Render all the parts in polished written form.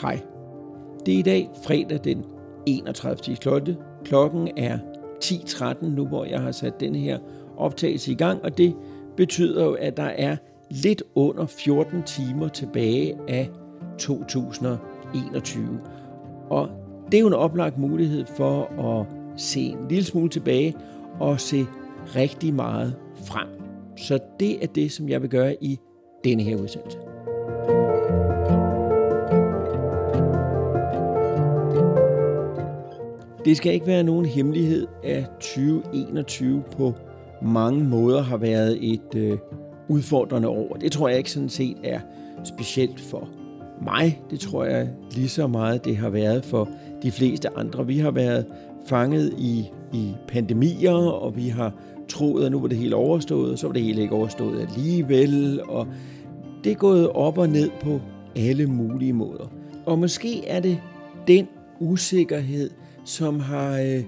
Hej. Det er i dag fredag den 31. Klokken er 10:13 nu, hvor jeg har sat den her optagelse i gang, og det betyder jo, at der er lidt under 14 timer tilbage af 2021. Og det er jo en oplagt mulighed for at se en lille smule tilbage og se rigtig meget frem. Så det er det, som jeg vil gøre i denne her udsendelse. Det skal ikke være nogen hemmelighed, at 2021 på mange måder har været et udfordrende år. Det tror jeg ikke sådan set er specielt for mig. Det tror jeg lige så meget, det har været for de fleste andre. Vi har været fanget i pandemier, og vi har troet, at nu var det hele overstået, og så var det hele ikke overstået alligevel. Og det er gået op og ned på alle mulige måder. Og måske er det den usikkerhed, som har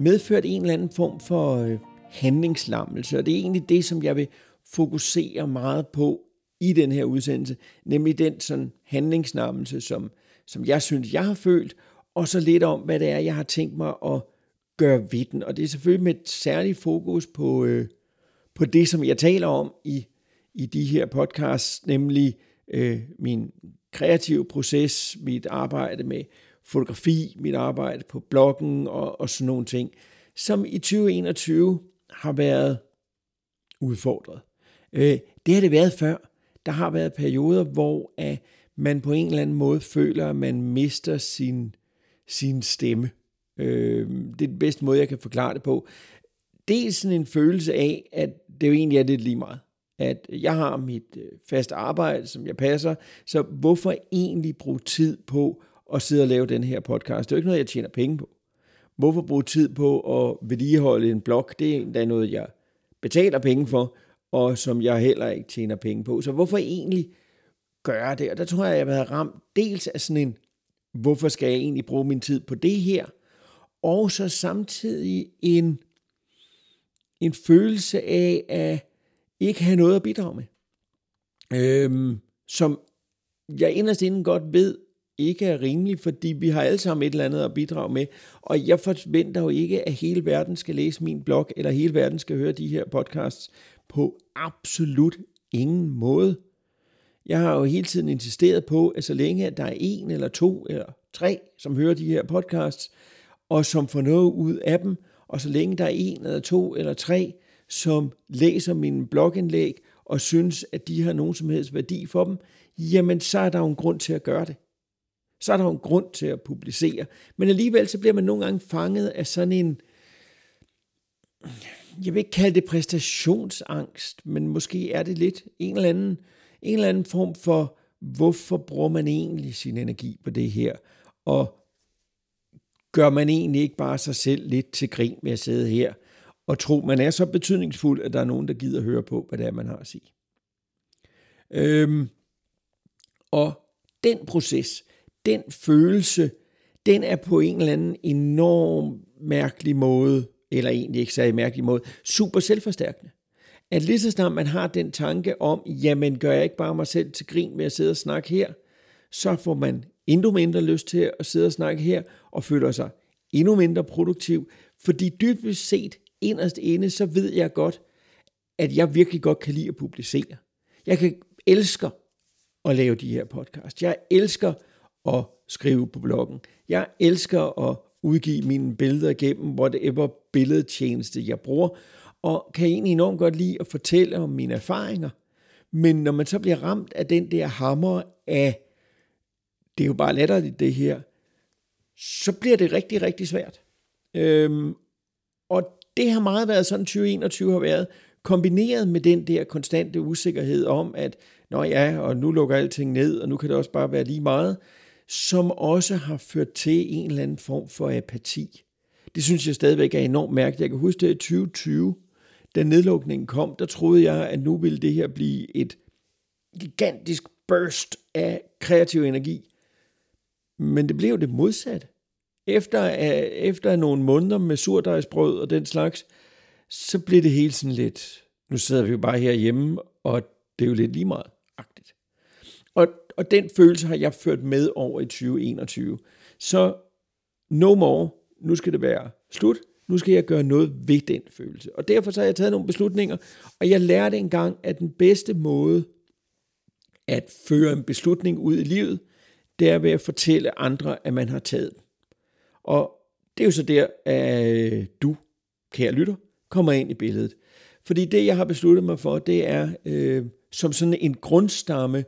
medført en eller anden form for handlingslammelse. Og det er egentlig det, som jeg vil fokusere meget på i den her udsendelse. Nemlig den sådan handlingslammelse, som jeg synes, jeg har følt. Og så lidt om, hvad det er, jeg har tænkt mig at gøre ved den. Og det er selvfølgelig med et særligt fokus på det, som jeg taler om i de her podcasts. Nemlig min kreative proces, mit arbejde med fotografi, mit arbejde på bloggen og sådan nogle ting, som i 2021 har været udfordret. Det har det været før. Der har været perioder, hvor man på en eller anden måde føler, at man mister sin stemme. Det er den bedste måde, jeg kan forklare det på. Det er sådan en følelse af, at det jo egentlig er lidt lige meget. At jeg har mit faste arbejde, som jeg passer, så hvorfor egentlig bruge tid på og sidde og lave den her podcast? Det er jo ikke noget, jeg tjener penge på. Hvorfor bruge tid på at vedligeholde en blog? Det er endda noget, jeg betaler penge for, og som jeg heller ikke tjener penge på. Så hvorfor egentlig gøre det? Og der tror jeg, jeg har været ramt dels af sådan en, hvorfor skal jeg egentlig bruge min tid på det her? Og så samtidig en følelse af at ikke have noget at bidrage med. Som jeg inderst inden godt ved, ikke er rimelig, fordi vi har alle sammen et eller andet at bidrage med, og jeg forventer jo ikke, at hele verden skal læse min blog, eller hele verden skal høre de her podcasts på absolut ingen måde. Jeg har jo hele tiden insisteret på, at så længe der er en, eller to, eller tre, som hører de her podcasts, og som får noget ud af dem, og så længe der er en, eller to, eller tre, som læser mine blogindlæg, og synes, at de har nogen som helst værdi for dem, jamen så er der jo en grund til at gøre det. Så er der jo en grund til at publicere. Men alligevel så bliver man nogle gange fanget af sådan en, jeg vil ikke kalde det præstationsangst, men måske er det lidt en eller anden form for, hvorfor bruger man egentlig sin energi på det her? Og gør man egentlig ikke bare sig selv lidt til grin med at sidde her og tro, man er så betydningsfuld, at der er nogen, der gider høre på, hvad det er, man har at sige. Og den proces, den følelse, den er på en eller anden enorm mærkelig måde, eller egentlig ikke særlig mærkelig måde, super selvforstærkende. At lige så snart man har den tanke om, jamen gør jeg ikke bare mig selv til grin med at sidde og snakke her, så får man endnu mindre lyst til at sidde og snakke her, og føler sig endnu mindre produktiv, fordi dybest set, inderst inde, så ved jeg godt, at jeg virkelig godt kan lide at publicere. Jeg elsker at lave de her podcasts. Jeg elsker at skrive på bloggen. Jeg elsker at udgive mine billeder gennem whatever billedtjeneste jeg bruger, og kan egentlig enormt godt lide at fortælle om mine erfaringer. Men når man så bliver ramt af den der hammer af, det er jo bare latterligt det her, så bliver det rigtig, rigtig svært. Og det har meget været sådan, 2021 har været, kombineret med den der konstante usikkerhed om, at nå ja, og nu lukker alting ned, og nu kan det også bare være lige meget, som også har ført til en eller anden form for apati. Det synes jeg stadigvæk er enormt mærkeligt. Jeg kan huske det i 2020, da nedlukningen kom, der troede jeg, at nu ville det her blive et gigantisk burst af kreativ energi. Men det blev det modsatte. Efter nogle måneder med surdejsbrød og den slags, så blev det hele sådan lidt, nu sidder vi jo bare herhjemme, og det er jo lidt lige meget-agtigt. Og den følelse har jeg ført med over i 2021. Så no more, nu skal det være slut. Nu skal jeg gøre noget ved den følelse. Og derfor så har jeg taget nogle beslutninger, og jeg lærte engang, at den bedste måde at føre en beslutning ud i livet, det er ved at fortælle andre, at man har taget den. Og det er jo så der, at du, kære lytter, kommer ind i billedet. Fordi det, jeg har besluttet mig for, det er som sådan en grundstamme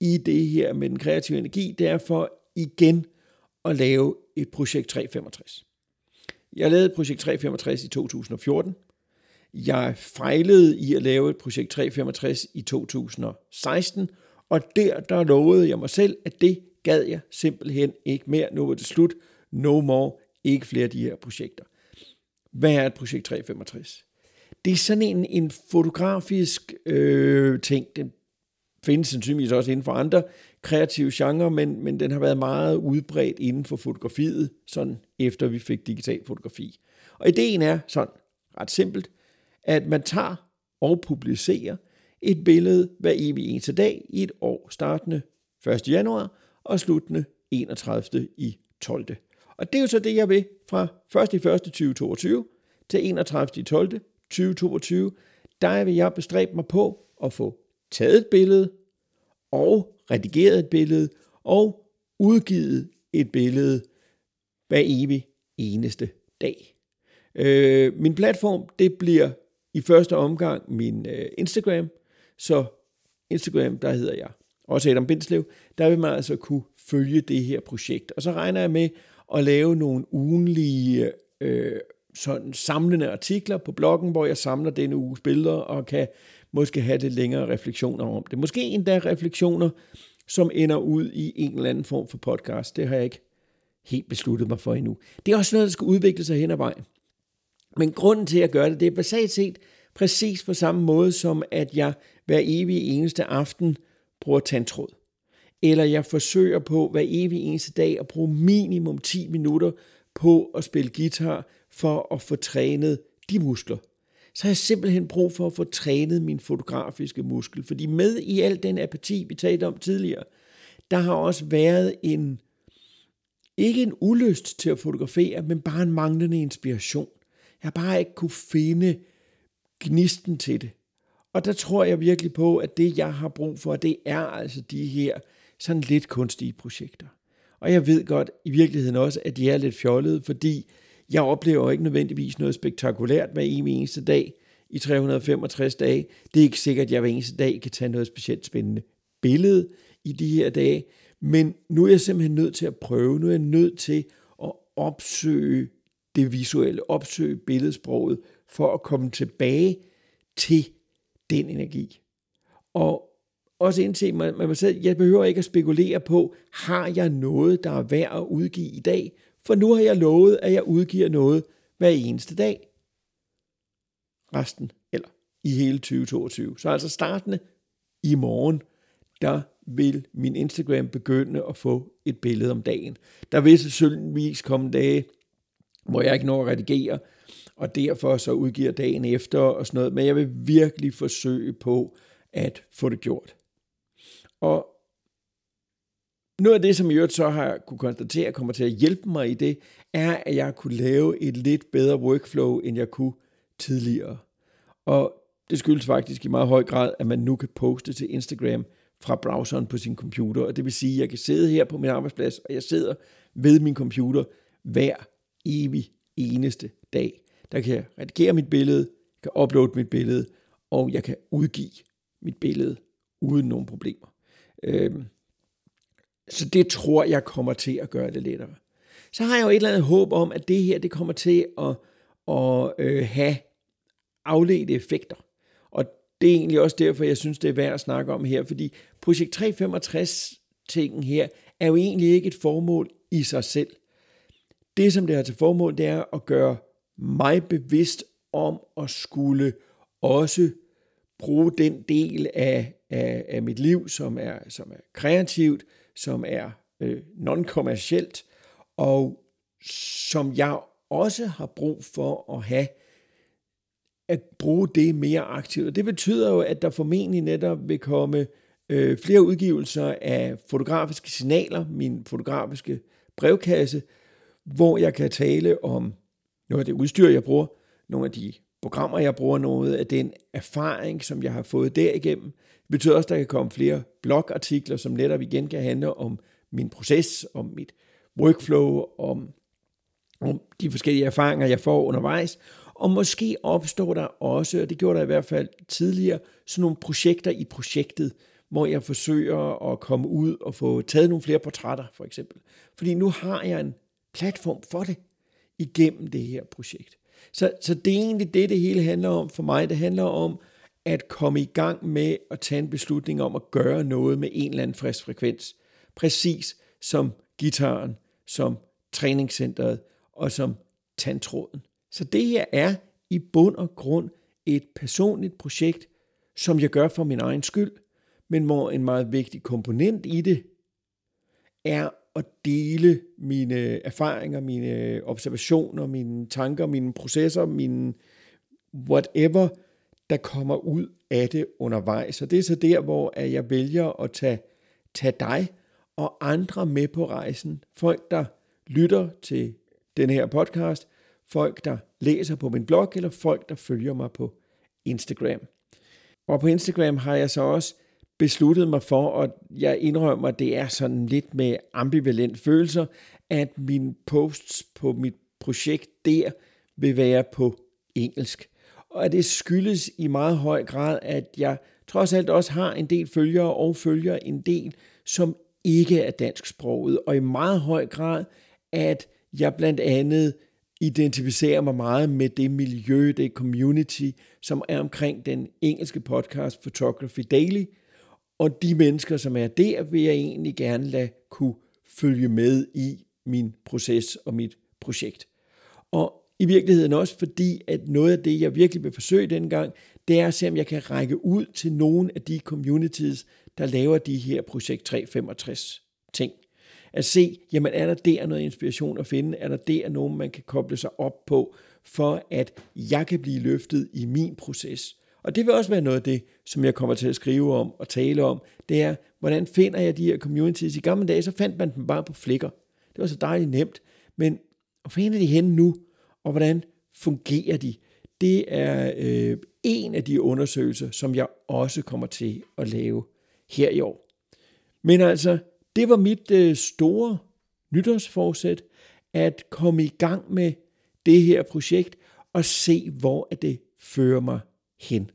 i det her med den kreative energi, det er for igen at lave et projekt 365. Jeg lavede et projekt 365 i 2014. Jeg fejlede i at lave et projekt 365 i 2016, og der lovede jeg mig selv, at det gad jeg simpelthen ikke mere. Nu var det slut. No more. Ikke flere af de her projekter. Hvad er et projekt 365? Det er sådan en fotografisk ting. Den findes sandsynligvis også inden for andre kreative genre, men den har været meget udbredt inden for fotografiet, sådan efter vi fik digital fotografi. Og ideen er sådan ret simpelt, at man tager og publicerer et billede hver evig eneste dag i et år, startende 1. januar og sluttende 31. i 12. Og det er jo så det, jeg vil fra 1.1.2022 til 31.12.2022. Der vil jeg bestræbe mig på at få taget et billede og redigeret et billede og udgivet et billede hver evig eneste dag. Min platform, det bliver i første omgang min Instagram. Så Instagram, der hedder jeg også Adam Bindslev. Der vil man altså kunne følge det her projekt. Og så regner jeg med at lave nogle ugenlige sådan samlende artikler på bloggen, hvor jeg samler denne uges billeder og kan måske have lidt længere refleksioner om det. Måske endda refleksioner, som ender ud i en eller anden form for podcast. Det har jeg ikke helt besluttet mig for endnu. Det er også noget, der skal udvikle sig hen ad vejen. Men grunden til at gøre det, det er basalt set præcis på samme måde, som at jeg hver evig eneste aften bruger tandtråd. Eller jeg forsøger på hver evig eneste dag at bruge minimum 10 minutter på at spille guitar for at få trænet de muskler. Så har jeg simpelthen brug for at få trænet min fotografiske muskel. Fordi med i al den apati, vi talte om tidligere, der har også været en, ikke en ulyst til at fotografere, men bare en manglende inspiration. Jeg har bare ikke kunne finde gnisten til det. Og der tror jeg virkelig på, at det jeg har brug for, det er altså de her sådan lidt kunstige projekter. Og jeg ved godt i virkeligheden også, at de er lidt fjollede, fordi jeg oplever ikke nødvendigvis noget spektakulært hver eneste dag i 365 dage. Det er ikke sikkert, at jeg hver eneste dag kan tage noget specielt spændende billede i de her dage. Men nu er jeg simpelthen nødt til at prøve. Nu er jeg nødt til at opsøge det visuelle, opsøge billedsproget, for at komme tilbage til den energi. Og også indse mig selv, jeg behøver ikke at spekulere på, har jeg noget, der er værd at udgive i dag? For nu har jeg lovet, at jeg udgiver noget hver eneste dag. Resten, eller i hele 2022. Så altså startende i morgen, der vil min Instagram begynde at få et billede om dagen. Der vil selvfølgelig komme dage, hvor jeg ikke når at redigere, og derfor så udgiver dagen efter og sådan noget. Men jeg vil virkelig forsøge på at få det gjort. Og noget af det, som jeg så har kunne konstatere, kommer til at hjælpe mig i det, er, at jeg kunne lave et lidt bedre workflow, end jeg kunne tidligere. Og det skyldes faktisk i meget høj grad, at man nu kan poste til Instagram fra browseren på sin computer. Og det vil sige, at jeg kan sidde her på min arbejdsplads, og jeg sidder ved min computer hver evig eneste dag. Der kan jeg redigere mit billede, kan uploade mit billede, og jeg kan udgive mit billede uden nogen problemer. Så det tror jeg kommer til at gøre det lettere. Så har jeg jo et eller andet håb om, at det her det kommer til at have afledte effekter. Og det er egentlig også derfor, jeg synes, det er værd at snakke om her, fordi projekt 365-tingen her er jo egentlig ikke et formål i sig selv. Det, som det har til formål, det er at gøre mig bevidst om at skulle også bruge den del af mit liv, som er kreativt, som er non-kommercielt, og som jeg også har brug for at bruge det mere aktivt. Og det betyder jo, at der formentlig netop vil komme flere udgivelser af fotografiske signaler, min fotografiske brevkasse, hvor jeg kan tale om noget af det udstyr, jeg bruger, nogle af de programmer, jeg bruger, noget af den erfaring, som jeg har fået derigennem. Det betyder også, at der kan komme flere blogartikler, som netop igen kan handle om min proces, om mit workflow, om de forskellige erfaringer, jeg får undervejs. Og måske opstår der også, og det gjorde der i hvert fald tidligere, sådan nogle projekter i projektet, hvor jeg forsøger at komme ud og få taget nogle flere portrætter, for eksempel. Fordi nu har jeg en platform for det igennem det her projekt. Så det er egentlig det hele handler om for mig. Det handler om at komme i gang med at tage en beslutning om at gøre noget med en eller anden frisk frekvens. Præcis som guitaren, som træningscenteret og som tandtråden. Så det her er i bund og grund et personligt projekt, som jeg gør for min egen skyld, men hvor en meget vigtig komponent i det er at dele mine erfaringer, mine observationer, mine tanker, mine processer, mine whatever, der kommer ud af det undervejs. Og det er så der, hvor jeg vælger at tage dig og andre med på rejsen. Folk, der lytter til den her podcast, folk, der læser på min blog, eller folk, der følger mig på Instagram. Og på Instagram har jeg så også besluttet mig for, og jeg indrømmer, at det er sådan lidt med ambivalent følelser, at mine posts på mit projekt der vil være på engelsk. Og det skyldes i meget høj grad, at jeg trods alt også har en del følgere og følger en del, som ikke er dansksproget, og i meget høj grad, at jeg blandt andet identificerer mig meget med det miljø, det community, som er omkring den engelske podcast Photography Daily, og de mennesker, som er der, vil jeg egentlig gerne lade kunne følge med i min proces og mit projekt. Og i virkeligheden også fordi, at noget af det, jeg virkelig vil forsøge dengang, det er at se, om jeg kan række ud til nogle af de communities, der laver de her projekt 365 ting. At se, jamen er der noget inspiration at finde? Er der nogen, man kan koble sig op på, for at jeg kan blive løftet i min proces? Og det vil også være noget af det, som jeg kommer til at skrive om og tale om. Det er, hvordan finder jeg de her communities? I gamle dage, så fandt man dem bare på Flickr. Det var så dejligt nemt. Men hvor er de henne nu? Og hvordan fungerer de? Det er en af de undersøgelser, som jeg også kommer til at lave her i år. Men altså, det var mit store nytårsforsæt, at komme i gang med det her projekt og se, hvor det fører mig hen.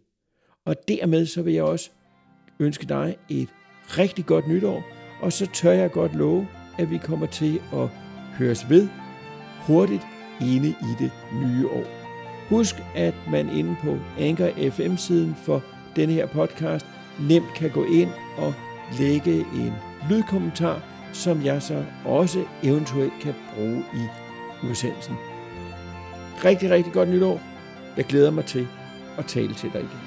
Og dermed så vil jeg også ønske dig et rigtig godt nytår, og så tør jeg godt love, at vi kommer til at høres ved hurtigt inde i det nye år. Husk, at man inde på Anchor FM-siden for denne her podcast nemt kan gå ind og lægge en lydkommentar, som jeg så også eventuelt kan bruge i udsendelsen. Rigtig, rigtig godt nytår. Jeg glæder mig til at tale til dig igen.